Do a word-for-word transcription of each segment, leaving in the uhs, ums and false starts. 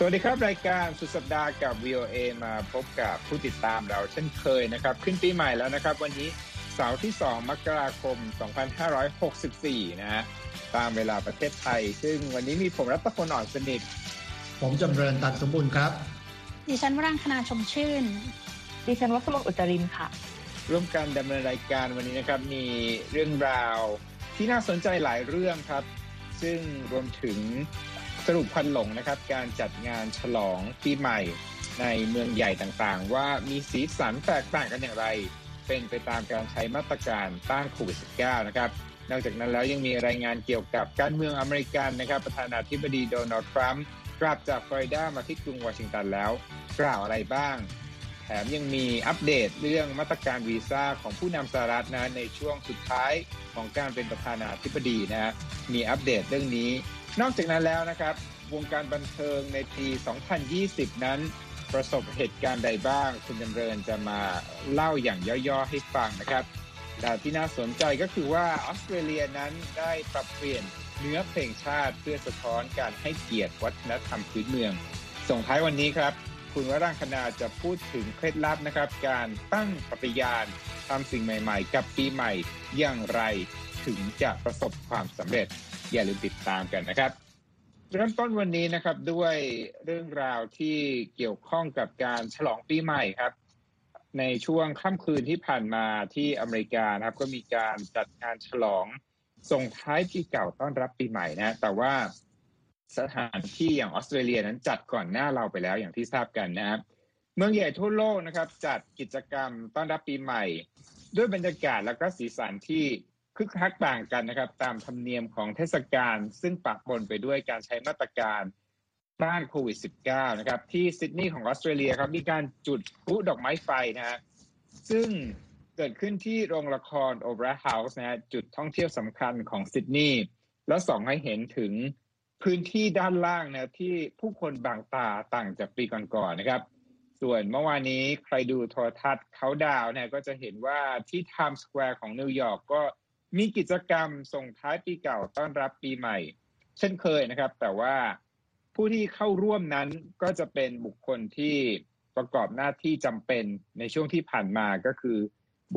สวัสดีครับรายการสุดสัปดาห์กับ วี โอ เอ มาพบกับผู้ติดตามเราเช่นเคยนะครับขึ้นปีใหม่แล้วนะครับวันนี้เสาร์ที่สองมกราคมสองพันห้าร้อยหกสิบสี่นะฮะตามเวลาประเทศไทยซึ่งวันนี้มีผมรัตนพล อ่อนสนิทผมจำเริญตันสมบูรณ์ครับดิฉันวรังคณาชมชื่นดิฉันวัชรอุตตรินค่ะร่วมกันดำเนินรายการวันนี้นะครับมีเรื่องราวที่น่าสนใจหลายเรื่องครับซึ่งรวมถึงสรุปควันหลงนะครับการจัดงานฉลองปีใหม่ในเมืองใหญ่ต่างๆว่ามีสีสันแตกต่างกันอย่างไรเป็นไปตามการใช้มาตรการต้านโควิด สิบเก้า นะครับนอกจากนั้นแล้วยังมีรายงานเกี่ยวกับการเมืองอเมริกันนะครับประธานาธิบดีโดนัลด์ทรัมป์กลับจากฟลอริดามาที่กรุงวอชิงตันแล้วกล่าวอะไรบ้างแถมยังมีอัปเดตเรื่องมาตรการวีซ่าของผู้นำสหรัฐนะในช่วงสุดท้ายของการเป็นประธานาธิบดีนะมีอัปเดตเรื่องนี้นอกจากนั้นแล้วนะครับวงการบันเทิงในปีสองพันยี่สิบนั้นประสบเหตุการณ์ใดบ้างคุณจำเริญจะมาเล่าอย่างย่อๆให้ฟังนะครับแต่ที่น่าสนใจก็คือว่าออสเตรเลียนั้นได้ปรับเปลี่ยนเนื้อเพลงชาติเพื่อสะท้อนการให้เกียรติวัฒนธรรมพื้นเมืองส่งท้ายวันนี้ครับคุณวรังคณาจะพูดถึงเคล็ดลับนะครับการตั้งปฏิญาณทำสิ่งใหม่ๆกับปีใหม่อย่างไรถึงจะประสบความสำเร็จอย่าลืมติดตามกันนะครับเริ่มต้นวันนี้นะครับด้วยเรื่องราวที่เกี่ยวข้องกับการฉลองปีใหม่ครับในช่วงค่ำคืนที่ผ่านมาที่อเมริกานะครับก็มีการจัดงานฉลองส่งท้ายปีเก่าต้อนรับปีใหม่นะแต่ว่าสถานที่อย่างออสเตรเลียนั้นจัดก่อนหน้าเราไปแล้วอย่างที่ทราบกันนะครับเมืองใหญ่ทั่วโลกนะครับจัดกิจกรรมต้อนรับปีใหม่ด้วยบรรยากาศและก็สีสันที่คึกคักต่างกันนะครับตามธรรมเนียมของเทศกาลซึ่งปะปนไปด้วยการใช้มาตรการต้านโควิด สิบเก้า นะครับที่ซิดนีย์ของออสเตรเลียครับมีการจุดพลุดอกไม้ไฟนะฮะซึ่งเกิดขึ้นที่โรงละคร Opera House นะฮะจุดท่องเที่ยวสำคัญของซิดนีย์แล้วส่องให้เห็นถึงพื้นที่ด้านล่างนะที่ผู้คนบางตาต่างจากปีก่อนๆ นะครับส่วนเมื่อวานนี้ใครดูโทรทัศน์เค้าดาวน์นะก็จะเห็นว่าที่ Times Square ของนิวยอร์กก็มีกิจกรรมส่งท้ายปีเก่าต้อนรับปีใหม่เช่นเคยนะครับแต่ว่าผู้ที่เข้าร่วมนั้นก็จะเป็นบุคคลที่ประกอบหน้าที่จำเป็นในช่วงที่ผ่านมาก็คือ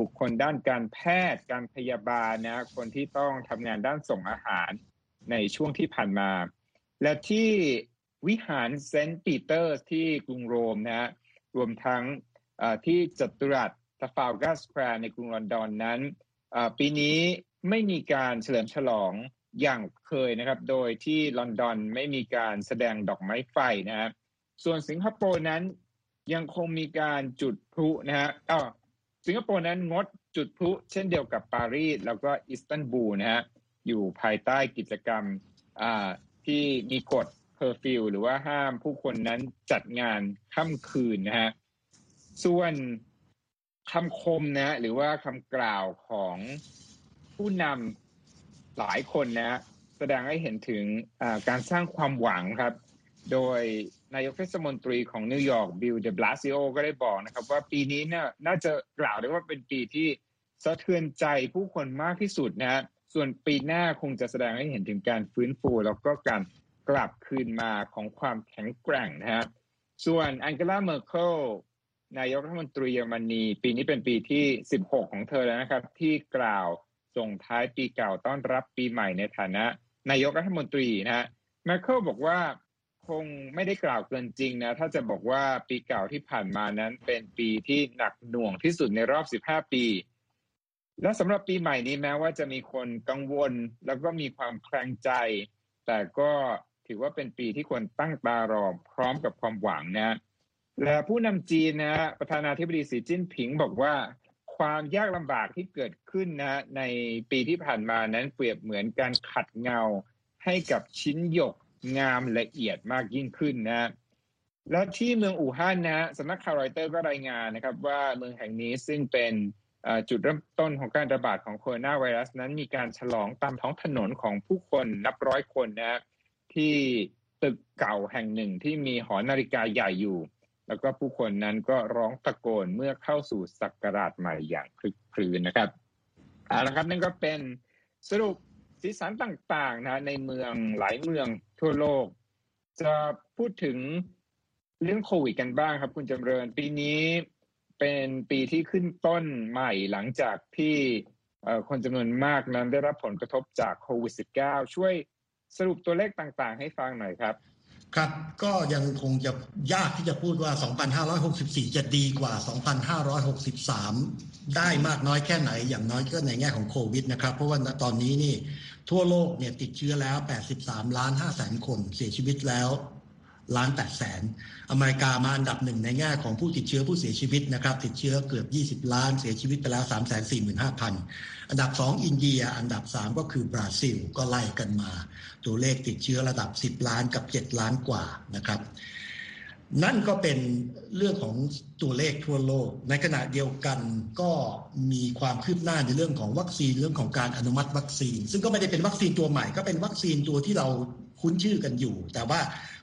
บุคคลด้านการแพทย์การพยาบาลนะคนที่ต้องทำงานด้านส่งอาหารในช่วงที่ผ่านมาและที่วิหาร Saint Peter's ที่กรุงโรมนะรวมทั้งที่จัตุรัส Trafalgar Square ในกรุงลอนดอนนั้นปีนี้ไม่มีการเฉลิมฉลองอย่างเคยนะครับโดยที่ลอนดอนไม่มีการแสดงดอกไม้ไฟนะฮะส่วนสิงคโปร์นั้นยังคงมีการจุดพลุนะฮะอ้าวสิงคโปร์นั้นงดจุดพลุเช่นเดียวกับปารีสแล้วก็อิสตันบูลนะฮะอยู่ภายใต้กิจกรรมอ่าที่มีกฎเคอร์ฟิวหรือว่าห้ามผู้คนนั้นจัดงานค่ำคืนนะฮะส่วนคำคมนะหรือว่าคำกล่าวของผู้นำหลายคนนะแสดงให้เห็นถึงการสร้างความหวังครับโดยนายกเทศมนตรีของนิวยอร์กบิล เดบลาซิโอก็ได้บอกนะครับว่าปีนี้เนี่ยน่าจะกล่าวได้ว่าเป็นปีที่สะเทือนใจผู้คนมากที่สุดนะส่วนปีหน้าคงจะแสดงให้เห็นถึงการฟื้นฟูแล้วก็การกลับคืนมาของความแข็งแกร่งนะฮะส่วนแองเกลา เมอร์เคิลนายกรัฐมนตรีเยอรมนีปีนี้เป็นปีที่สิบหกของเธอแล้วนะครับที่กล่าวส่งท้ายปีเก่าต้อนรับปีใหม่ในฐานะนายกรัฐมนตรีนะฮะเมอร์เคิลบอกว่าคงไม่ได้กล่าวเกินจริงนะถ้าจะบอกว่าปีเก่าที่ผ่านมานั้นเป็นปีที่หนักหน่วงที่สุดในรอบสิบห้าปีและสำหรับปีใหม่นี้แม้ว่าจะมีคนกังวลแล้วก็มีความแคลงใจแต่ก็ถือว่าเป็นปีที่คนตั้งตารอพร้อมกับความหวังนะและผู้นำจีนนะประธานาธิบดีสีจิ้นผิงบอกว่าความยากลำบากที่เกิดขึ้นนะในปีที่ผ่านมานั้นเปรียบเหมือนการขัดเงาให้กับชิ้นหยกงามละเอียดมากยิ่งขึ้นนะและที่เมืองอู่ฮั่นนะสำนักข่าวรอยเตอร์ก็รายงานนะครับว่าเมืองแห่งนี้ซึ่งเป็นจุดเริ่มต้นของการระบาดของโคโรนาไวรัสนั้นมีการฉลองตามท้องถนนของผู้คนนับร้อยคนนะที่ตึกเก่าแห่งหนึ่งที่มีหอนาฬิกาใหญ่อยู่แล้วก็ผู้คนนั้นก็ร้องตะโกนเมื่อเข้าสู่ศักราชใหม่อย่างคลึกครื้นนะครับเอาละครับนั่นก็เป็นสรุปสีสันต่างๆนะในเมืองหลายเมืองทั่วโลก จะพูดถึงเรื่องโควิดกันบ้างครับคุณจำเริญปีนี้เป็นปีที่ขึ้นต้นใหม่หลังจากที่คนจำนวนมากนั้นได้รับผลกระทบจากโควิด สิบเก้า ช่วยสรุปตัวเลขต่างๆให้ฟังหน่อยครับครับก็ยังคงจะยากที่จะพูดว่าสองพันห้าร้อยหกสิบสี่จะดีกว่าสองพันห้าร้อยหกสิบสามได้มากน้อยแค่ไหนอย่างน้อยก็ในแง่ของโควิดนะครับเพราะว่าตอนนี้นี่ทั่วโลกเนี่ยติดเชื้อแล้วแปดสิบสามล้านห้าแสนคนเสียชีวิตแล้วล้านแปดแสนอเมริกามาอันดับหนึ่งในแง่ของผู้ติดเชื้อผู้เสียชีวิตนะครับติดเชื้อเกือบยี่สิบล้านเสียชีวิตไปแล้ว สามแสนสี่หมื่นห้าพัน อันดับสองอินเดียอันดับสามก็คือบราซิลก็ไล่กันมาตัวเลขติดเชื้อระดับสิบล้านกับเจ็ดล้านกว่านะครับนั่นก็เป็นเรื่องของตัวเลขทั่วโลกในขณะเดียวกันก็มีความคืบหน้าในเรื่องของวัคซีนเรื่องของการอนุมัติวัคซีนซึ่งก็ไม่ได้เป็นวัคซีนตัวใหม่ก็เป็นวัคซีนตัวที่เราคุ้นชื่อกันอยู่แต่ว่า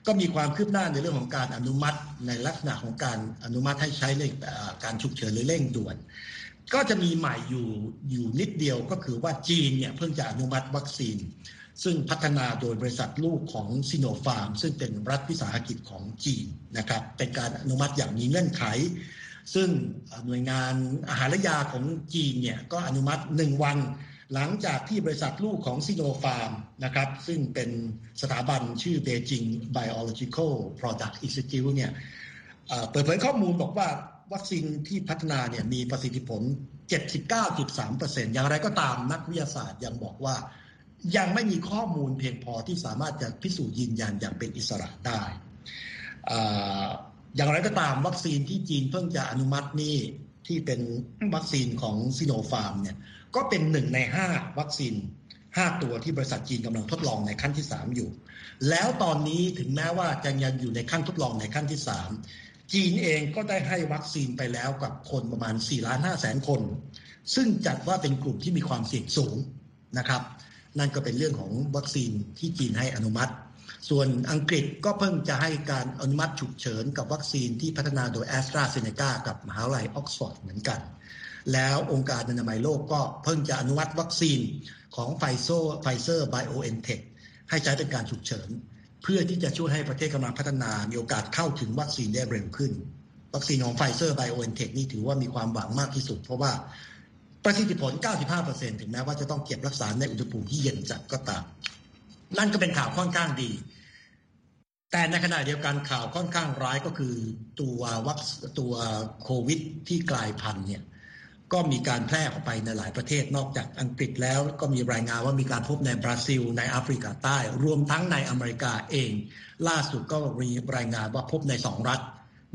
ก็มีความคืบหน้าในเรื่องของการอนุมัติในลักษณะของการอนุมัติให้ใช้ในการฉุกเฉินหรือเร่งด่วนก็จะมีใหม่อยู่อยู่นิดเดียวก็คือว่าจีนเนี่ยเพิ่งจะอนุมัติวัคซีนซึ่งพัฒนาโดยบริษัทลูกของซิโนฟาร์มซึ่งเป็นรัฐวิสาหกิจของจีนนะครับเป็นการอนุมัติอย่างมีเงื่อนไขซึ่งหน่วยงานอาหารและยาของจีนเนี่ยก็อนุมัติหนึ่งวันหลังจากที่บริษัทลูกของซิโนฟาร์มนะครับซึ่งเป็นสถาบันชื่อ Beijing Biological Product Institute เนี่ยเปิดเผยข้อมูลบอกว่าวัคซีนที่พัฒนาเนี่ยมีประสิทธิผล เจ็ดสิบเก้าจุดสามเปอร์เซ็นต์ อย่างไรก็ตามนักวิทยาศาสตร์ยังบอกว่ายังไม่มีข้อมูลเพียงพอที่สามารถจะพิสูจน์ยืนยันอย่างเป็นอิสระได้อย่างไรก็ตามวัคซีนที่จีนเพิ่งจะอนุมัตินี่ที่เป็นวัคซีนของซิโนฟาร์มเนี่ยก็เป็นหนึ่งในห้าวัคซีนห้าตัวที่บริษัทจีนกำลังทดลองในขั้นที่สามอยู่แล้วตอนนี้ถึงแม้ว่าจะยังอยู่ในขั้นทดลองในขั้นที่สามจีนเองก็ได้ให้วัคซีนไปแล้วกับคนประมาณ สี่ล้านห้าแสน คนซึ่งจัดว่าเป็นกลุ่มที่มีความเสี่ยงสูงนะครับนั่นก็เป็นเรื่องของวัคซีนที่จีนให้อนุมัติส่วนอังกฤษก็เพิ่งจะให้การอนุมัติฉุกเฉินกับวัคซีนที่พัฒนาโดย AstraZeneca กับมหาวิทยาลัยออกซฟอร์ดเหมือนกันแล้วองค์การอนามัยโลกก็เพิ่งจะอนุมัติวัคซีนของ Pfizer Pfizer BioNTech ให้ใช้เป็นการฉุกเฉินเพื่อที่จะช่วยให้ประเทศกำลังพัฒนามีโอกาสเข้าถึงวัคซีนได้เร็วขึ้นวัคซีนของ Pfizer BioNTech นี่ถือว่ามีความหวังมากที่สุดเพราะว่าประสิทธิผล เก้าสิบห้าเปอร์เซ็นต์ ถึงแม้ว่าจะต้องเก็บรักษาในอุณหภูมิที่เย็นจัดก็ตามนั่นก็เป็นข่าวค่อนข้างดีแต่ในขณะเดียวกันข่าวค่อนข้างร้ายก็คือตัววัคตัวโควิดที่กลายพันธุ์เนี่ยก็มีการแพร่ออกไปในหลายประเทศนอกจากอังกฤษแล้วก็มีรายงานว่ามีการพบในบราซิลในแอฟริกาใต้รวมทั้งในอเมริกาเองล่าสุดก็มีรายงานว่าพบในสองรัฐ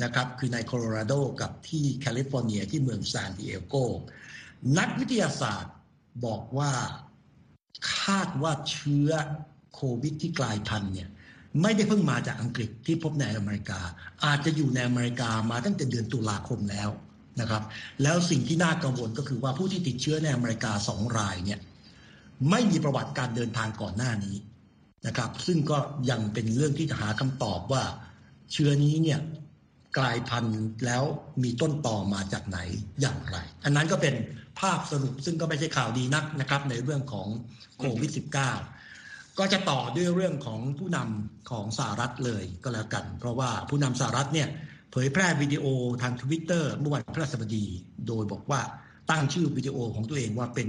นะครับคือในโคโลราโดกับที่แคลิฟอร์เนียที่เมืองซานดิเอโกนักวิทยาศาสตร์บอกว่าคาดว่าเชื้อโควิดที่กลายพันธุ์เนี่ยไม่ได้เพิ่งมาจากอังกฤษที่พบในอเมริกาอาจจะอยู่ในอเมริกามาตั้งแต่เดือนตุลาคมแล้วนะครับแล้วสิ่งที่น่ากังวลก็คือว่าผู้ที่ติดเชื้อในอเมริกาสองรายเนี่ยไม่มีประวัติการเดินทางก่อนหน้านี้นะครับซึ่งก็ยังเป็นเรื่องที่หาคำตอบว่าเชื้อนี้เนี่ยกลายพันธุ์แล้วมีต้นต่อมาจากไหนอย่างไรอันนั้นก็เป็นภาพสรุปซึ่งก็ไม่ใช่ข่าวดีนักนะครับในเรื่องของโควิด สิบเก้า ก็จะต่อด้วยเรื่องของผู้นำของสหรัฐเลยก็แล้วกันเพราะว่าผู้นำสหรัฐเนี่ยเผยแพร่วิดีโอทาง Twitter เมื่อวันพฤหัสบดีโดยบอกว่าตั้งชื่อวิดีโอของตัวเองว่าเป็น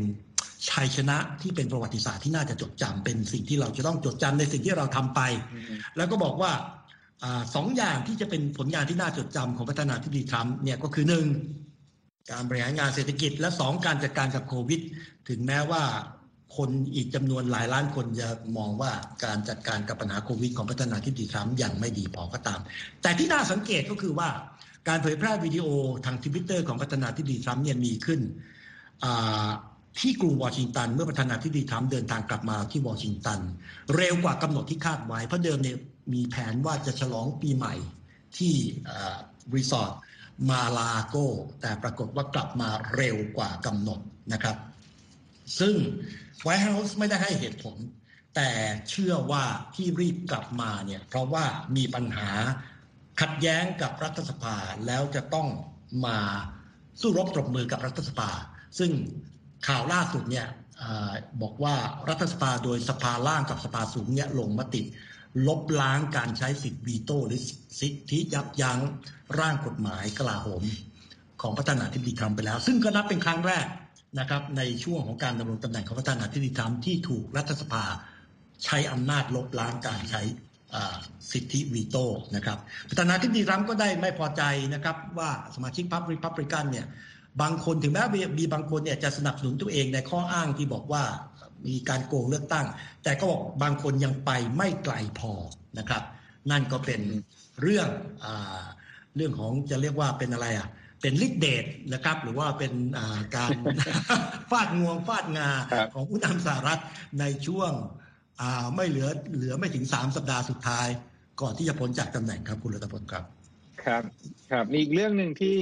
ชัยชนะที่เป็นประวัติศาสตร์ที่น่าจะจดจำเป็นสิ่งที่เราจะต้องจดจำในสิ่งที่เราทำไป mm-hmm. แล้วก็บอกว่าอ่าสองอย่างที่จะเป็นผลงานที่น่าจดจำของประธานาธิบดีทรัมป์เนี่ยก็คือหนึ่งการบริหารงานเศรษฐกิจและสองการจัดการกับโควิดถึงแม้ว่าคนอีกจำนวนหลายล้านคนจะมองว่าการจัดการกับปัญหาโควิดของประธานาธิบดีทรัมป์ยังไม่ดีพอก็ตามแต่ที่น่าสังเกตก็คือว่าการเผยแพร่วิดีโอทาง Twitter ของประธานาธิบดีทรัมป์เนี่ยมีขึ้นที่กรุงวอชิงตันเมื่อประธานาธิบดีทรัมป์เดินทางกลับมาที่วอชิงตันเร็วกว่ากำหนดที่คาดไว้เพราะเดิมเนี่ยมีแผนว่าจะฉลองปีใหม่ที่รีสอร์ทมาลาโกแต่ปรากฏว่ากลับมาเร็วกว่ากำหนดนะครับซึ่งไวท์เฮาส์ไม่ได้ให้เหตุผลแต่เชื่อว่าที่รีบกลับมาเนี่ยเพราะว่ามีปัญหาขัดแย้งกับรัฐสภาแล้วจะต้องมาสู้รบตบมือกับรัฐสภาซึ่งข่าวล่าสุดเนี่ยบอกว่ารัฐสภาโดยสภาล่างกับสภาสูงเนี่ยลงมติ ลบล้างการใช้สิทธิวีโต้หรือสิทธิยับยั้งร่างกฎหมายกลาโหมของประธานาธิบดีทรัมป์ไปแล้วซึ่งก็นับเป็นครั้งแรกนะครับในช่วงของการดำรงตำแหน่งของประธานาธิบดีทรัมป์ที่ถูกรัฐสภาใช้อำนาจลบล้างการใช้สิทธิวีโต้นะครับประธานาธิบดีทรัมป์ก็ได้ไม่พอใจนะครับว่าสมาชิกพรรครีพับลิกันเนี่ยบางคนถึงแม้มีบางคนเนี่ยจะสนับสนุนตัวเองในข้ออ้างที่บอกว่ามีการโกงเลือกตั้งแต่ก็บอกบางคนยังไปไม่ไกลพอนะครับนั่นก็เป็นเรื่องอ่าเรื่องของจะเรียกว่าเป็นอะไรอ่ะเป็นฤทธิ์เดชนะครับหรือว่าเป็นอ่าการ ฟาดงวงฟาดงา ของผู้นำสหรัฐในช่วงอ่าไม่เหลือเหลือไม่ถึงสามสัปดาห์สุดท้ายก่อนที่จะพ้นจากตำแหน่งครับคุณรัตพลครับครับครับมีอีกเรื่องนึงที่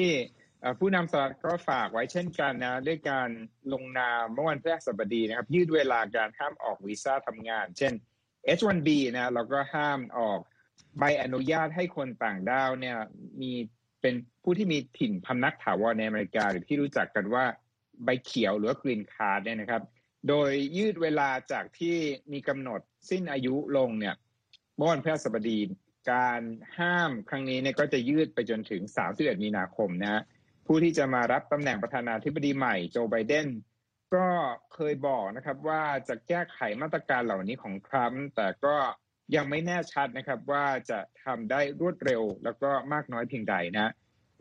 ผู้นำสหรัฐก็ฝากไว้เช่นกันนะด้วยการลงนามเมื่อวันพฤหัสบดีนะครับยืดเวลาการห้ามออกวีซ่าทำงานเช่น เอช วัน บี นะแล้วก็ห้ามออกใบอนุญาตให้คนต่างด้าวเนี่ยมีเป็นผู้ที่มีถิ่นพำนักถาวรในอเมริกาหรือที่รู้จักกันว่าใบเขียวหรือว่ากรีนคาร์ดเนี่ยนะครับโดยยืดเวลาจากที่มีกำหนดสิ้นอายุลงเนี่ยเมื่อวันพฤหัสบดีการห้ามครั้งนี้เนี่ยก็จะยืดไปจนถึงสามสิบเอ็ดมีนาคมนะฮะผู้ที่จะมารับตำแหน่งประธานาธิบดีใหม่โจไบเดนก็เคยบอกนะครับว่าจะแก้ไขมาตรการเหล่านี้ของทรัมป์แต่ก็ยังไม่แน่ชัดนะครับว่าจะทำได้รวดเร็วแล้วก็มากน้อยเพียงใดนะ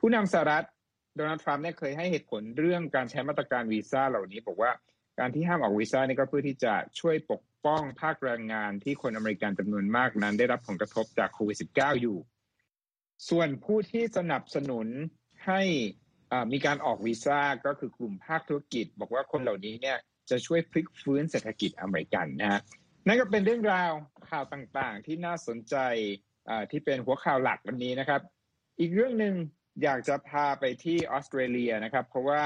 ผู้นำสหรัฐโดนัลด์ทรัมป์เนี่ยเคยให้เหตุผลเรื่องการใช้มาตรการวีซ่าเหล่านี้บอกว่าการที่ห้ามออกวีซ่านี่ก็เพื่อที่จะช่วยปกป้องภาคแรงงานที่คนอเมริกันจำนวนมากนั้นได้รับผลกระทบจากโควิด สิบเก้า อยู่ส่วนผู้ที่สนับสนุนให้มีการออกวีซ่าก็คือกลุ่มภาคธุรกิจบอกว่าคนเหล่านี้เนี่ยจะช่วยพลิกฟื้นเศรษฐกิจอเมริกันนะฮะนั่นก็เป็นเรื่องราวข่าวต่างๆที่น่าสนใจที่เป็นหัวข่าวหลักวันนี้นะครับอีกเรื่องนึงอยากจะพาไปที่ออสเตรเลียนะครับเพราะว่า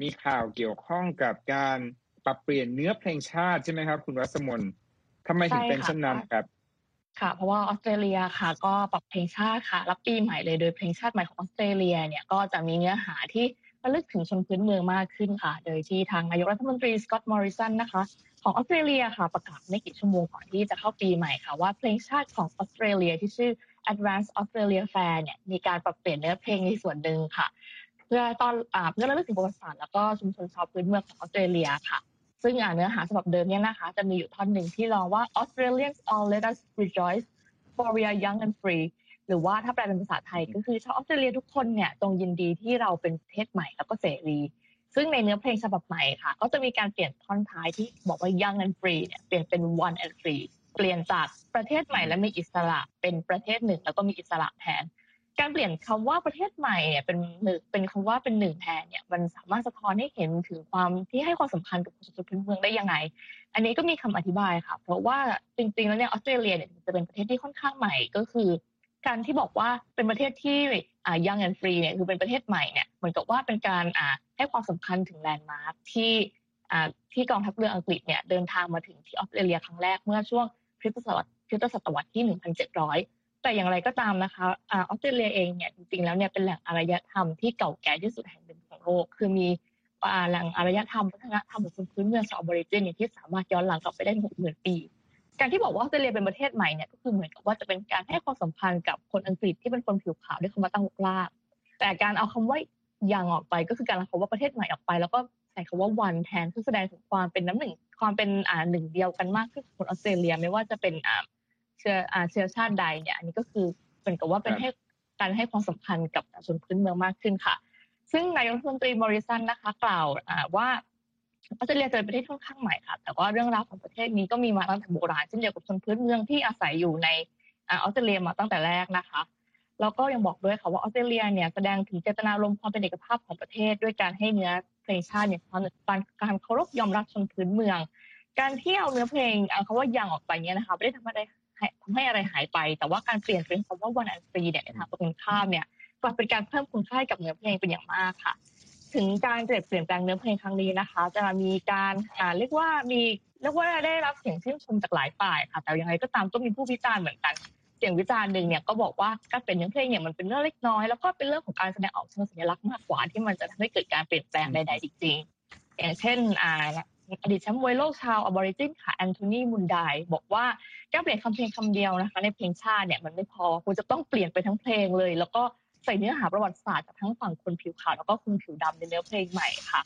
มีข่าวเกี่ยวข้องกับการปรับเปลี่ยนเนื้อเพลงชาติใช่ไหมครับคุณวัสมนทำไมถึงเป็นเช่นนั้นครับค่ะเพราะว่าออสเตรเลียค่ะก็ปรับเพลงชาติค่ะรับปีใหม่เลยโดยเพลงชาติใหม่ของออสเตรเลียเนี่ยก็จะมีเนื้อหาที่ระลึกถึงชนพื้นเมืองมากขึ้นค่ะโดยที่ทางนายกรัฐมนตรีสก็อตต์มอริสันนะคะของออสเตรเลียค่ะประกาศไม่กี่ชั่วโมงก่อนที่จะเข้าปีใหม่ค่ะว่าเพลงชาติของออสเตรเลียที่ชื่อ Advance Australia Fair เนี่ยมีการปรับเปลี่ยนเนื้อเพลงในส่วนหนึ่งค่ะเพื่อต้อนอ่าเพื่อระลึกถึงประวัติศาสตร์แล้วก็ชุมชนชาวพื้นเมืองของออสเตรเลียค่ะซึ่งเนื้อหาฉบับเดิมเนี่ยนะคะจะมีอยู่ท่อนหนึ่งที่ร้องว่า Australians all let us rejoice for we are young and free หรือว่าถ้าแปลเป็นภาษาไทยก็คือชาวออสเตรเลียทุกคนเนี่ยจงยินดีที่เราเป็นประเทศใหม่แล้วก็เสรีซึ่งในเนื้อเพลงฉบับใหม่ค่ะก็จะมีการเปลี่ยนท่อนท้ายที่บอกว่า young and free เนี่ยเปลี่ยนเป็น one and free เปลี่ยนจากประเทศใหม่และมีอิสระเป็นประเทศหนึ่งแล้วก็มีอิสระแทนการเปลี่ยนคำว่าประเทศใหม่เนี่ยเป็นเป็นคำว่าเป็นหนึ่งแทนเนี่ยมันสามารถสะท้อนให้เห็นถึงความที่ให้ความสำคัญกับชุมชนพื้นเมืองได้ยังไงอันนี้ก็มีคำอธิบายค่ะเพราะว่าจริงๆแล้วเนี่ยออสเตรเลียเนี่ยจะเป็นประเทศที่ค่อนข้างใหม่ก็คือการที่บอกว่าเป็นประเทศที่อ่า young and free เนี่ยคือเป็นประเทศใหม่เนี่ยเหมือนกับว่าเป็นการอ่าให้ความสำคัญถึงแลนด์มาร์คที่อ่าที่กองทัพเรืออังกฤษเนี่ยเดินทางมาถึงที่ออสเตรเลียครั้งแรกเมื่อช่วงคริสตศตวรรษที่หนึ่งพันเจ็ดร้อยแต่อย่างไรก็ตามนะคะออสเตรเลียเองเนี่ยจริงๆแล้วเนี่ยเป็นแหล่งอารยธรรมที่เก่าแก่ที่สุดแห่งหนึ่งของโลกคือมีแหล่งอารยธรรมวัฒนธรรมของคนพื้นเมืองชาวออริจินเนี่ยที่สามารถย้อนหลังกลับไปได้ หกหมื่น ปีการที่บอกว่าออสเตรเลียเป็นประเทศใหม่เนี่ยก็คือเหมือนกับว่าจะเป็นการให้ความสัมพันธ์กับคนอังกฤษที่เป็นคนผิวขาวด้วยคำว่าตั้งรากแต่การเอาคำว่าอย่างออกไปก็คือการเอาคำว่าประเทศใหม่ออกไปแล้วก็ใส่คำว่า one แทนเพื่อแสดงถึงความเป็นน้ำหนึ่งความเป็นอ่าหนึ่งเดียวกันมากขึ้นของคนออสเตรเลียไม่ว่าจะเป็นอ่าเชื้อชาติใดเนี่ยอันนี้ก็คือเป็นกับว่าเป็นให้การให้ความสำคัญกับชนพื้นเมืองมากขึ้นค่ะซึ่งนายกรัฐมนตรีมอริสันนะคะกล่าวว่าออสเตรเลียเป็นประเทศค่อนข้างใหม่ค่ะแต่ว่าเรื่องราวของประเทศนี้ก็มีมาตั้งแต่โบราณเช่นเดียวกับชนพื้นเมืองที่อาศัยอยู่ในออสเตรเลียมาตั้งแต่แรกนะคะแล้วก็ยังบอกด้วยค่ะว่าออสเตรเลียเนี่ยแสดงถึงเจตนารมณ์ความเป็นเอกภาพของประเทศด้วยการให้เนื้อเพลงชาติเนี่ยการเคารพยอมรับชนพื้นเมืองการที่เอาเนื้อเพลงเอาคำว่ายังออกไปเนี่ยนะคะไม่ได้ทำอะไรทำให้อะไรหายไปแต่ว่าการเปลี่ยนเป็นคำว่า one and free เนี่ยในทางตรงข้ามเนี่ยกลับเป็นการเพิ่มคุณค่ากับเนื้อเพลงเป็นอย่างมากค่ะถึงการเปลี่ยนแปลงเนื้อเพลงครั้งนี้นะคะจะมีการเรียกว่ามีเรียกว่าได้รับเสียงชื่นชมจากหลายฝ่ายค่ะแต่อย่างไรก็ตามก็มีผู้วิจารณ์เหมือนกันเสียงวิจารณ์นึงเนี่ยก็บอกว่าการเปลี่ยนเนื้อเพลงเนี่ยมันเป็นเรื่องเล็กน้อยแล้วก็เป็นเรื่องของการแสดงออกเชิงสัญลักษณ์มากกว่าที่มันจะทำให้เกิดการเปลี่ยนแปลงใดๆจริงๆอย่างเช่นน อดีตแชมป์มวยโลกชาวอะบอริจินค่ะแอนโทนีมุนไดบอกว่าการเปลี่ยนคำเพลงคำเดียวนะคะในเพลงชาติเนี่ยมันไม่พอควรจะต้องเปลี่ยนไปทั้งเพลงเลยแล้วก็ใส่เนื้อหาประวัติศาสตร์จากทั้งฝั่งคนผิวขาวแล้วก็คนผิวดำในเนื้อเพลงใหม่ค่ะ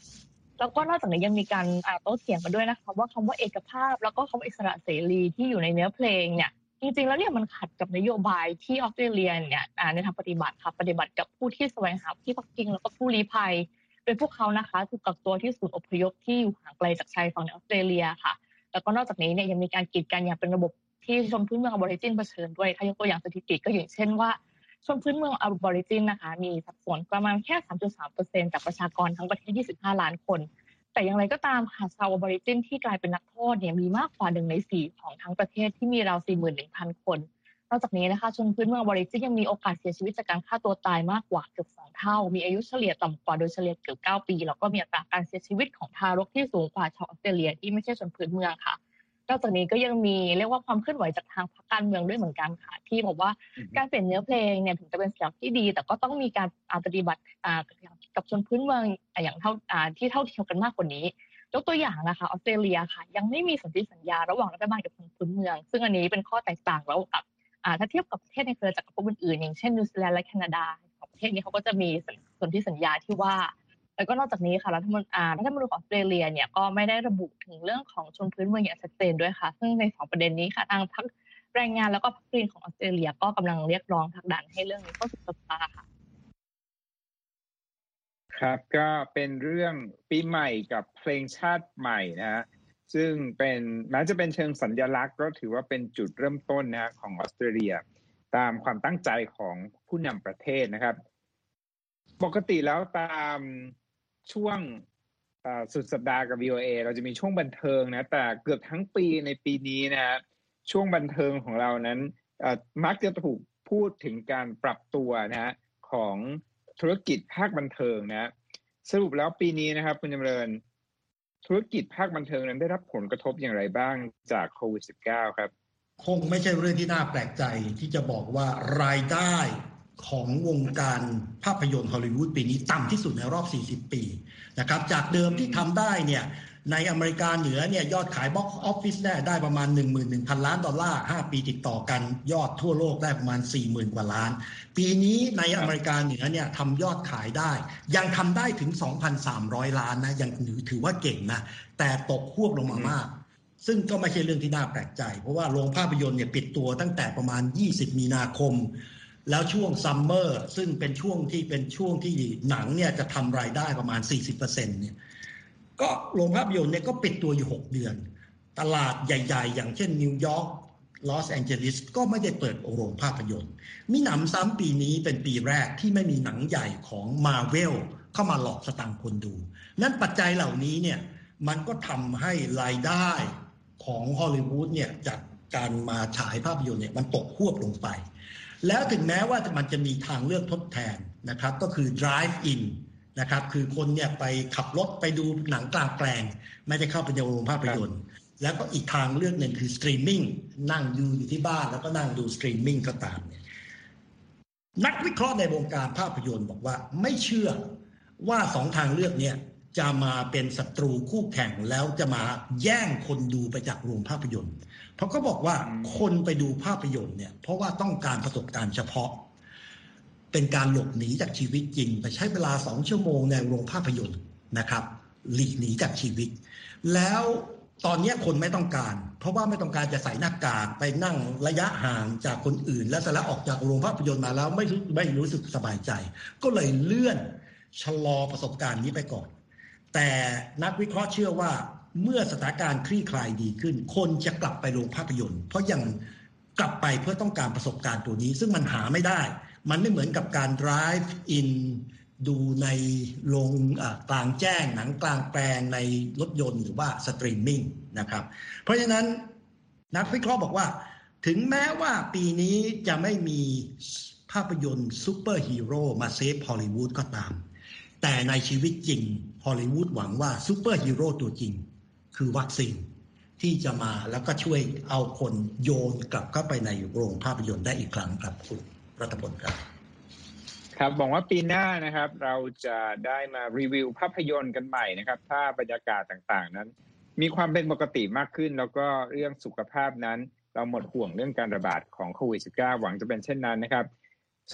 แล้วก็นอกจากนี้ยังมีการโต้เถียงกันด้วยนะคะว่าคำว่าเอกภาพแล้วก็คำว่าอิสระเสรีที่อยู่ในเนื้อเพลงเนี่ยจริงๆแล้วเนี่ยมันขัดกับนโยบายที่ออสเตรเลียเนี่ยในทางปฏิบัติค่ะปฏิบัติกับผู้ที่แสวงหาที่พักพิงแล้วก็ผู้ลี้ภัยโดยพวกเขานะคะถูกกักตัวที่ศูนย์อพยพที่อยู่ห่างไกลจากชายฝั่งในออสเตรเลียค่ะแล้วก็นอกจากนี้เนี่ยยังมีการกีดกันอย่างเป็นระบบที่ชนพื้นเมืองอะบอริจินเผชิญด้วยถ้ายกตัวอย่างสถิติก็อย่างเช่นว่าชนพื้นเมืองอะบอริจินนะคะมีสัดส่วนประมาณแค่ สามจุดสามเปอร์เซ็นต์ จากประชากรทั้งประเทศยี่สิบห้าล้านคนแต่อย่างไรก็ตามค่ะชาวอะบอริจินที่กลายเป็นนักโทษเนี่ยมีมากกว่าหนึ่งในสี่ของทั้งประเทศที่มีราว สี่หมื่นหนึ่งพันคนนอกจากนี้นะคะชนพื้นเมืองอะบอริจินยังมีโอกาสเสียชีวิตจากการฆ่าตัวตายมากกว่าเกือบสองเท่ามีอายุเฉลี่ยต่ำกว่าโดยเฉลี่ยเกือบเก้าปีแล้วก็มีอัตราการเสียชีวิตของทารกที่สูงกว่าชาวออสเตรเลียที่ไม่ใช่ชนพื้นเมืองค่ะนอกจากนี้ก็ยังมีเรียกว่าความเคลื่อนไหวจากทางพรรคการเมืองด้วยเหมือนกันค่ะที่บอกว่า mm-hmm. การเปลี่ยนเนื้อเพลงเนี่ยถึงจะเป็นสิ่งที่ดีแต่ก็ต้องมีการปฏิบัติกับชนพื้นเมืองอย่างเท่าที่เท่าเทียมกันมากกว่านี้ยกตัวอย่างนะคะออสเตรเลียค่ะยังไม่มีสนธิสัญญาระหว่างรัฐบาลกับชนพื้นเมืองซึ่งอันนี้เป็นข้อแตกต่างแล้วกับถ้าเทียบกับประเทศในเครือจักรภพอื่นๆอย่างเช่นนิวซีแลนด์และแคนาดาของประเทศนี้เขาก็จะมีสนธิสัญญาที่ว่าแล้วก็นอกจากนี้ค่ะรัฐธรรมนูญรัฐธรรมนูญของออสเตรเลียเนี่ยก็ไม่ได้ระบุถึงเรื่องของชนพื้นเมืองอย่างชัดเจนด้วยค่ะซึ่งในสองประเด็นนี้ค่ะทางพรรคแรงงานแล้วก็พรรคกรีนของออสเตรเลียก็กำลังเรียกร้องผลักดันให้เรื่องนี้เข้าสู่สภาค่ะครับก็เป็นเรื่องปีใหม่กับเพลงชาติใหม่นะฮะซึ่งเป็นแม้จะเป็นเชิงสัญลักษณ์ก็ถือว่าเป็นจุดเริ่มต้นนะของออสเตรเลียตามความตั้งใจของผู้นำประเทศนะครับปกติแล้วตามช่วงสุดสัปดาห์กับ วี โอ เอ เราจะมีช่วงบันเทิงนะแต่เกือบทั้งปีในปีนี้นะช่วงบันเทิงของเรานั้นมักจะถูกพูดถึงการปรับตัวนะของธุรกิจภาคบันเทิงนะสรุปแล้วปีนี้นะครับคุณจำเริญธุรกิจภาคบันเทิงนั้นได้รับผลกระทบอย่างไรบ้างจากโควิด สิบเก้า ครับคงไม่ใช่เรื่องที่น่าแปลกใจที่จะบอกว่ารายได้ของวงการภาพยนตร์ฮอลลีวูดปีนี้ต่ำที่สุดในรอบสี่สิบปีนะครับจากเดิมที่ทำได้เนี่ยในอเมริกาเหนือเนี่ยยอดขายบ็อกซ์ออฟฟิศได้ได้ประมาณ หนึ่งหมื่นหนึ่งพันล้านดอลลาร์ห้าปีติดต่อกันยอดทั่วโลกได้ประมาณ สี่หมื่นกว่าล้านปีนี้ในอเมริกาเหนือเนี่ยทำยอดขายได้ยังทำได้ถึง สองพันสามร้อยล้านนะยังถือว่าเก่งนะแต่ตกควบลงมามากซึ่งก็ไม่ใช่เรื่องที่น่าแปลกใจเพราะว่าโรงภาพยนตร์เนี่ยปิดตัวตั้งแต่ประมาณยี่สิบมีนาคมแล้วช่วงซัมเมอร์ซึ่งเป็นช่วงที่เป็นช่วงที่หนังเนี่ยจะทำรายได้ประมาณ สี่สิบเปอร์เซ็นต์ เนี่ยก็โรงภาพยนตร์เนี่ยก็ปิดตัวอยู่หกเดือนตลาดใหญ่ๆอย่างเช่นนิวยอร์กลอสแอนเจลิสก็ไม่ได้เปิดโรงภาพยนตร์มีหนำซ้ำปีนี้เป็นปีแรกที่ไม่มีหนังใหญ่ของ Marvel เข้ามาหลอกสตังค์คนดูนั่นปัจจัยเหล่านี้เนี่ยมันก็ทำให้รายได้ของฮอลลีวูดเนี่ยจากการมาฉายภาพยนตร์เนี่ยมันตกควบลงไปแล้วถึงแม้ว่ามันจะมีทางเลือกทดแทนนะครับก็คือ drive in นะครับคือคนเนี่ยไปขับรถไปดูหนังกลางแปลงไม่ได้เข้าไปในโรงภาพยนตร์แล้วก็อีกทางเลือกหนึ่งคือ streaming นั่งดูอยู่ที่บ้านแล้วก็นั่งดู streaming ก็ตามเนี่ยนักวิเคราะห์ในวงการภาพยนตร์บอกว่าไม่เชื่อว่าสองทางเลือกเนี่ยจะมาเป็นศัตรูคู่แข่งแล้วจะมาแย่งคนดูไปจากโรงภาพยนตร์เพราะก็บอกว่าคนไปดูภาพยนตร์เนี่ยเพราะว่าต้องการประสบการณ์เฉพาะเป็นการหลบหนีจากชีวิตจริงไปใช้เวลาสองชั่วโมงในโรงภาพยนตร์นะครับหลีกหนีจากชีวิตแล้วตอนนี้คนไม่ต้องการเพราะว่าไม่ต้องการจะใส่หน้ากากไปนั่งระยะห่างจากคนอื่นแล้วแต่ละออกจากโรงภาพยนตร์มาแล้วไม่ไม่รู้สึกสบายใจก็เลยเลื่อนชะลอประสบการณ์นี้ไปก่อนแต่นักวิเคราะห์เชื่อว่าเมื่อสถานการณ์คลี่คลายดีขึ้นคนจะกลับไปโรงภาพยนตร์เพราะยังกลับไปเพื่อต้องการประสบการณ์ตัวนี้ซึ่งมันหาไม่ได้มันไม่เหมือนกับการ drive in ดูในโรงกลางแจ้งหนังกลางแปลงในรถยนต์หรือว่าสตรีมมิ่งนะครับเพราะฉะนั้นนักวิเคราะห์บอกว่าถึงแม้ว่าปีนี้จะไม่มีภาพยนตร์ซูเปอร์ฮีโร่มาเซฟฮอลลีวูดก็ตามแต่ในชีวิตจริงฮอลลีวูดหวังว่าซูเปอร์ฮีโร่ตัวจริงคือวัคซีนที่จะมาแล้วก็ช่วยเอาคนโยนกลับเข้าไปในโรงภาพยนตร์ได้อีกครั้งครับคุณรัตพลครับครับบอกว่าปีหน้านะครับเราจะได้มารีวิวภาพยนตร์กันใหม่นะครับถ้าบรรยากาศต่างๆนั้น มีความเป็นปกติมากขึ้นแล้วก็เรื่องสุขภาพนั้นเราหมดห่วงเรื่องการระบาดของโควิด สิบเก้า หวังจะเป็นเช่นนั้นนะครับ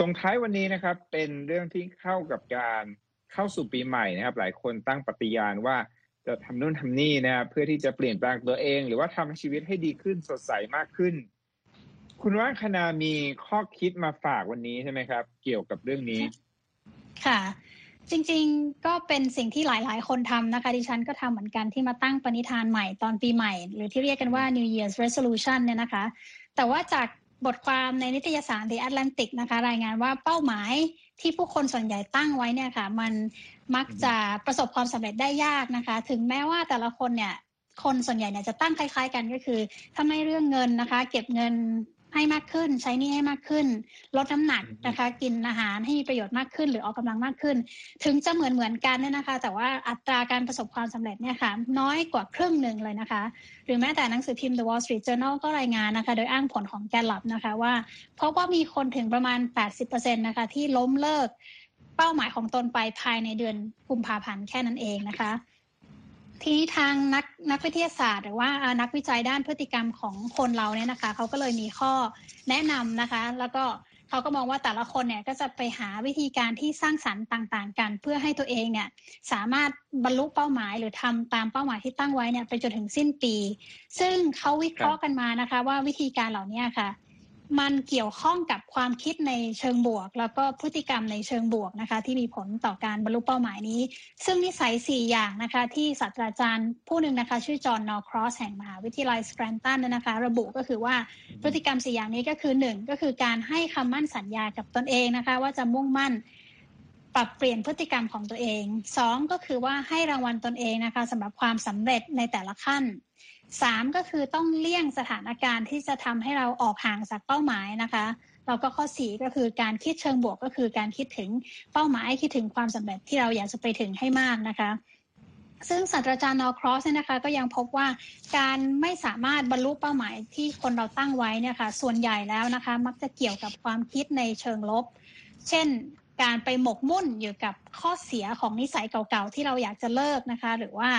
ส่งท้ายวันนี้นะครับเป็นเรื่องที่เข้ากับการเข้าสู่ปีใหม่นะครับหลายคนตั้งปฏิญาณว่าจะทำนู่นทำนี่นะเพื่อที่จะเปลี่ยนแปลงตัวเองหรือว่าทำชีวิตให้ดีขึ้นสดใสมากขึ้นคุณว่างคณามีข้อคิดมาฝากวันนี้ใช่ไหมครับเกี่ยวกับเรื่องนี้ค่ะจริงๆก็เป็นสิ่งที่หลายๆคนทำนะคะดิฉันก็ทำเหมือนกันที่มาตั้งปณิธานใหม่ตอนปีใหม่หรือที่เรียกกันว่า New Year's Resolution เนี่ยนะคะแต่ว่าจากบทความในนิตยสาร The Atlantic นะคะรายงานว่าเป้าหมายที่ผู้คนส่วนใหญ่ตั้งไว้เนี่ยค่ะมันมักจะประสบความสำเร็จได้ยากนะคะถึงแม้ว่าแต่ละคนเนี่ยคนส่วนใหญ่เนี่ยจะตั้งคล้ายๆกันก็คือทำให้เรื่องเงินนะคะเก็บเงินให้มากขึ้นใช้หนี้ให้มากขึ้นลดน้ำหนักนะคะกินอาหารให้มีประโยชน์มากขึ้นหรือออกกำลังมากขึ้นถึงจะเหมือนเหมือนกันเนี่ยนะคะแต่ว่าอัตราการประสบความสำเร็จเนี่ยค่ะน้อยกว่าครึ่งหนึ่งเลยนะคะหรือแม้แต่หนังสือพิมพ์ The Wall Street Journal ก็รายงานนะคะโดยอ้างผลของ Gallup นะคะว่าเพราะว่ามีคนถึงประมาณ แปดสิบเปอร์เซ็นต์ นะคะที่ล้มเลิกเป้าหมายของตนไปภายในเดือนกุมภาพันธ์แค่นั้นเองนะคะทีนี้ทางนักนักวิทยาศาสตร์หรือว่านักวิจัยด้านพฤติกรรมของคนเราเนี่ยนะคะเขาก็เลยมีข้อแนะนำนะคะแล้วก็เขาก็มองว่าแต่ละคนเนี่ยก็จะไปหาวิธีการที่สร้างสรรค์ต่างๆกันเพื่อให้ตัวเองเนี่ยสามารถบรรลุเป้าหมายหรือทำตามเป้าหมายที่ตั้งไว้เนี่ยไปจนถึงสิ้นปีซึ่งเขาวิเคราะห์กันมานะคะว่าวิธีการเหล่านี้ค่ะมันเกี่ยวข้องกับความคิดในเชิงบวกแล้วก็พฤติกรรมในเชิงบวกนะคะที่มีผลต่อการบรรลุเป้าหมายนี้ซึ่งนิสัยสี่อย่างนะคะที่ศาสตราจารย์ผู้หนึ่งนะคะชื่อจอห์นนอร์ครอสแห่งมหาวิทยาลัยสแตนตันนะคะระบุก็คือว่าพฤติกรรมสี่อย่างนี้ก็คือหนึ่งก็คือการให้คำมั่นสัญญากับตนเองนะคะว่าจะมุ่งมั่นปรับเปลี่ยนพฤติกรรมของตัวเองสองก็คือว่าให้รางวัลตนเองนะคะสำหรับความสำเร็จในแต่ละขั้นสามก็คือต้องเลี่ยงสถานการณ์ที่จะทำให้เราออกห่างจากเป้าหมายนะคะแล้วก็ข้อสี่ก็คือการคิดเชิงบวกก็คือการคิดถึงเป้าหมายคิดถึงความสำเร็จที่เราอยากจะไปถึงให้มากนะคะซึ่งศาสตราจารย์นอร์ครอสเนี่ยนะคะก็ยังพบว่าการไม่สามารถบรรลุเป้าหมายที่คนเราตั้งไว้เนี่ยค่ะส่วนใหญ่แล้วนะคะมักจะเกี่ยวกับความคิดในเชิงลบเช่นการไปหมกมุ่นอยู่กับข้อเสียของนิสัยเก่าๆที่เราอยากจะเลิกนะคะหรือว่า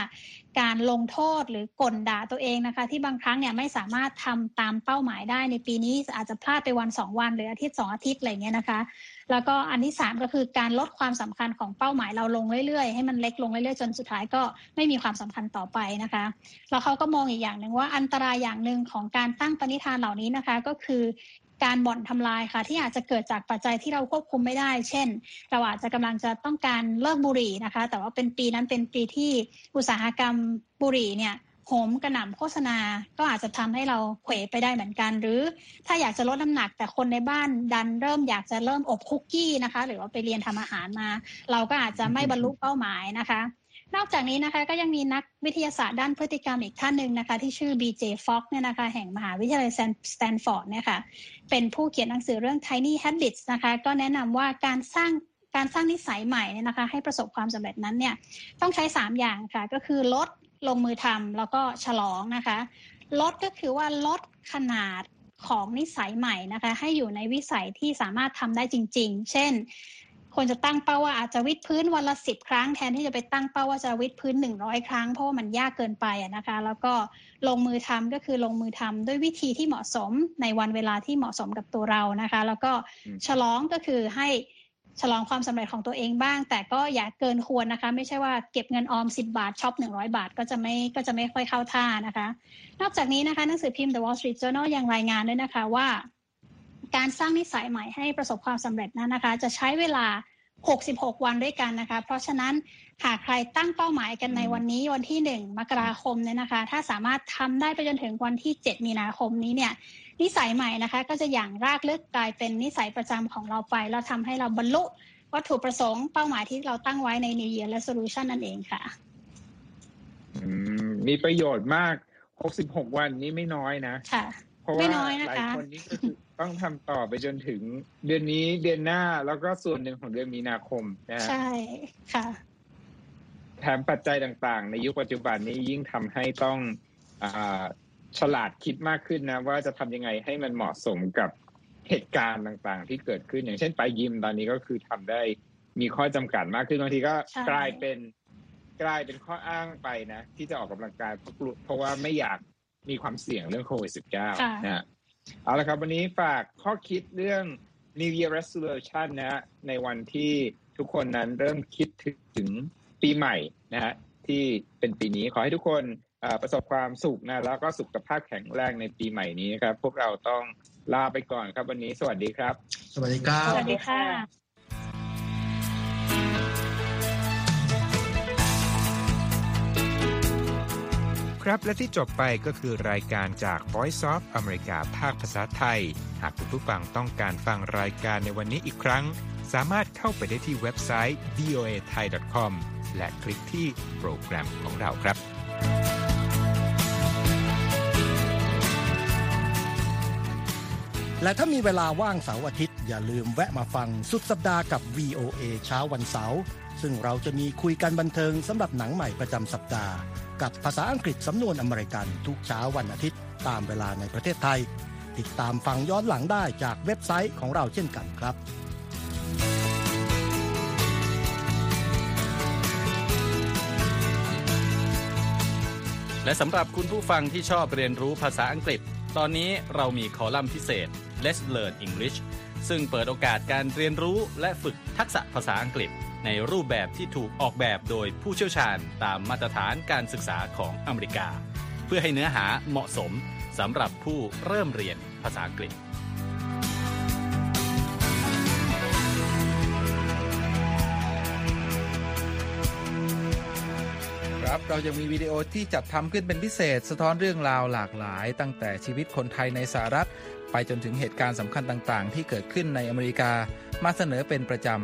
การลงโทษหรือก่นด่าตัวเองนะคะที่บางครั้งเนี่ยไม่สามารถทำตามเป้าหมายได้ในปีนี้อาจจะพลาดไปวันสองวันหรืออาทิตย์สองอาทิตย์อะไรเงี้ยนะคะแล้วก็อันที่สามก็คือการลดความสำคัญของเป้าหมายเราลงเรื่อยๆให้มันเล็กลงเรื่อยๆจนสุดท้ายก็ไม่มีความสำคัญต่อไปนะคะแล้วเขาก็มองอีกอย่างนึงว่าอันตรายอย่างนึงของการตั้งปณิธานเหล่านี้นะคะก็คือการบ่อนทำลายค่ะที่อาจจะเกิดจากปัจจัยที่เราควบคุมไม่ได้เช่นเราอาจจะกำลังจะต้องการเลิกบุหรี่นะคะแต่ว่าเป็นปีนั้นเป็นปีที่อุตสาหกรรมบุหรี่เนี่ยโหมกระหน่ำโฆษณาก็อาจจะทำให้เราเขวไปได้เหมือนกันหรือถ้าอยากจะลดน้ำหนักแต่คนในบ้านดันเริ่มอยากจะเริ่มอบคุกกี้นะคะหรือว่าไปเรียนทำอาหารมาเราก็อาจจะไม่บรรลุเป้าหมายนะคะนอกจากนี้นะคะก็ยังมีนักวิทยาศาสตร์ด้านพฤติกรรมอีกท่านหนึ่งนะคะที่ชื่อ บี เจ Fox เนี่ยนะคะแห่งมหาวิทยาลัย Stanford เนี่ยค่ะเป็นผู้เขียนหนังสือเรื่อง Tiny Habits นะคะก็แนะนำว่าการสร้างการสร้างนิสัยใหม่เนี่ยนะคะให้ประสบความสำเร็จนั้นเนี่ยต้องใช้สามอย่างค่ะก็คือลดลงมือทำแล้วก็ฉลองนะคะลดก็คือว่าลดขนาดของนิสัยใหม่นะคะให้อยู่ในวิสัยที่สามารถทำได้จริงๆเช่นควรจะตั้งเป้าว่าอาจจะวิดพื้นวันละสิบครั้งแทนที่จะไปตั้งเป้าว่าจะวิดพื้นหนึ่งร้อยครั้งเพราะว่ามันยากเกินไปนะคะแล้วก็ลงมือทำก็คือลงมือทำด้วยวิธีที่เหมาะสมในวันเวลาที่เหมาะสมกับตัวเรานะคะแล้วก็ฉลองก็คือให้ฉลองความสำเร็จของตัวเองบ้างแต่ก็อย่าเกินควรนะคะไม่ใช่ว่าเก็บเงินออมสิบบาทช็อปหนึ่งร้อยบาทก็จะไม่ก็จะไม่ค่อยเข้าท่านะคะนอกจากนี้นะคะหนังสือพิมพ์ The Wall Street Journal ยังรายงานด้วยนะคะว่าการสร้างนิสัยใหม่ให้ประสบความสำเร็จนั้นนะคะจะใช้เวลาหกสิบหกวันด้วยกันนะคะเพราะฉะนั้นหากใครตั้งเป้าหมายกันในวันนี้วันที่หนึ่งมกราคมเนี่ยนะคะถ้าสามารถทำได้ไปจนถึงวันที่เจ็ดมีนาคมนี้เนี่ยนิสัยใหม่นะคะก็จะอย่างรากลึกกลายเป็นนิสัยประจำของเราไปแล้วทำให้เราบรรลุวัตถุประสงค์เป้าหมายที่เราตั้งไว้ใน New Year Resolution นั่นเองค่ะอืมมีประโยชน์มากหกสิบหกวันนี้ไม่น้อยนะค่ะเพราะว่าหลายคนนี่ก็คือต้องทำต่อไปจนถึงเดือนนี้เดือนหน้าแล้วก็ส่วนหนึ่งของเดือนมีนาคมนะใช่ค่ะแถมปัจจัยต่างๆในยุคปัจจุบันนี้ยิ่งทำให้ต้องอ่าฉลาดคิดมากขึ้นนะว่าจะทำยังไงให้มันเหมาะสมกับเหตุการณ์ต่างๆที่เกิดขึ้นอย่างเช่นไปยิมตอนนี้ก็คือทำได้มีข้อจำกัดมากขึ้นบางทีก็กลายเป็น กลายเป็นข้ออ้างไปนะที่จะออกกำลังกายเพราะว่าไม่อยากมีความเสี่ยงเรื่องโควิด สิบเก้า นะเอาละครับวันนี้ฝากข้อคิดเรื่อง New Year Resolution นะในวันที่ทุกคนนั้นเริ่มคิดถึงปีใหม่นะฮะที่เป็นปีนี้ขอให้ทุกคนประสบความสุขนะแล้วก็สุขภาพแข็งแรงในปีใหม่นี้ครับพวกเราต้องลาไปก่อนครับวันนี้สวัสดีครับสวัสดีครับสวัสดีค่ะครับและที่จบไปก็คือรายการจาก Voice of America ภาคภาษาไทยหากคุณผู้ฟังต้องการฟังรายการในวันนี้อีกครั้งสามารถเข้าไปได้ที่เว็บไซต์ วี โอ เอ ไทย ดอท คอม และคลิกที่โปรแกรมของเราครับและถ้ามีเวลาว่างเสาร์อาทิตย์อย่าลืมแวะมาฟังสุดสัปดาห์กับ วี โอ เอ เช้าวันเสาร์ซึ่งเราจะมีคุยกันบันเทิงสำหรับหนังใหม่ประจำสัปดาห์กับภาษาอังกฤษสำนวนอเมริกันทุกเช้าวันอาทิตย์ตามเวลาในประเทศไทยติดตามฟังย้อนหลังได้จากเว็บไซต์ของเราเช่นกันครับและสำหรับคุณผู้ฟังที่ชอบเรียนรู้ภาษาอังกฤษตอนนี้เรามีคอลัมน์พิเศษ Let's Learn English ซึ่งเปิดโอกาสการเรียนรู้และฝึกทักษะภาษาอังกฤษในรูปแบบที่ถูกออกแบบโดยผู้เชี่ยวชาญตามมาตรฐานการศึกษาของอเมริกาเพื่อให้เนื้อหาเหมาะสมสำหรับผู้เริ่มเรียนภาษาอังกฤษครับเรายังมีวิดีโอที่จัดทำขึ้นเป็นพิเศษสะท้อนเรื่องราวหลากหลายตั้งแต่ชีวิตคนไทยในสหรัฐไปจนถึงเหตุการณ์สำคัญต่างๆที่เกิดขึ้นในอเมริกามาเสนอเป็นประจำ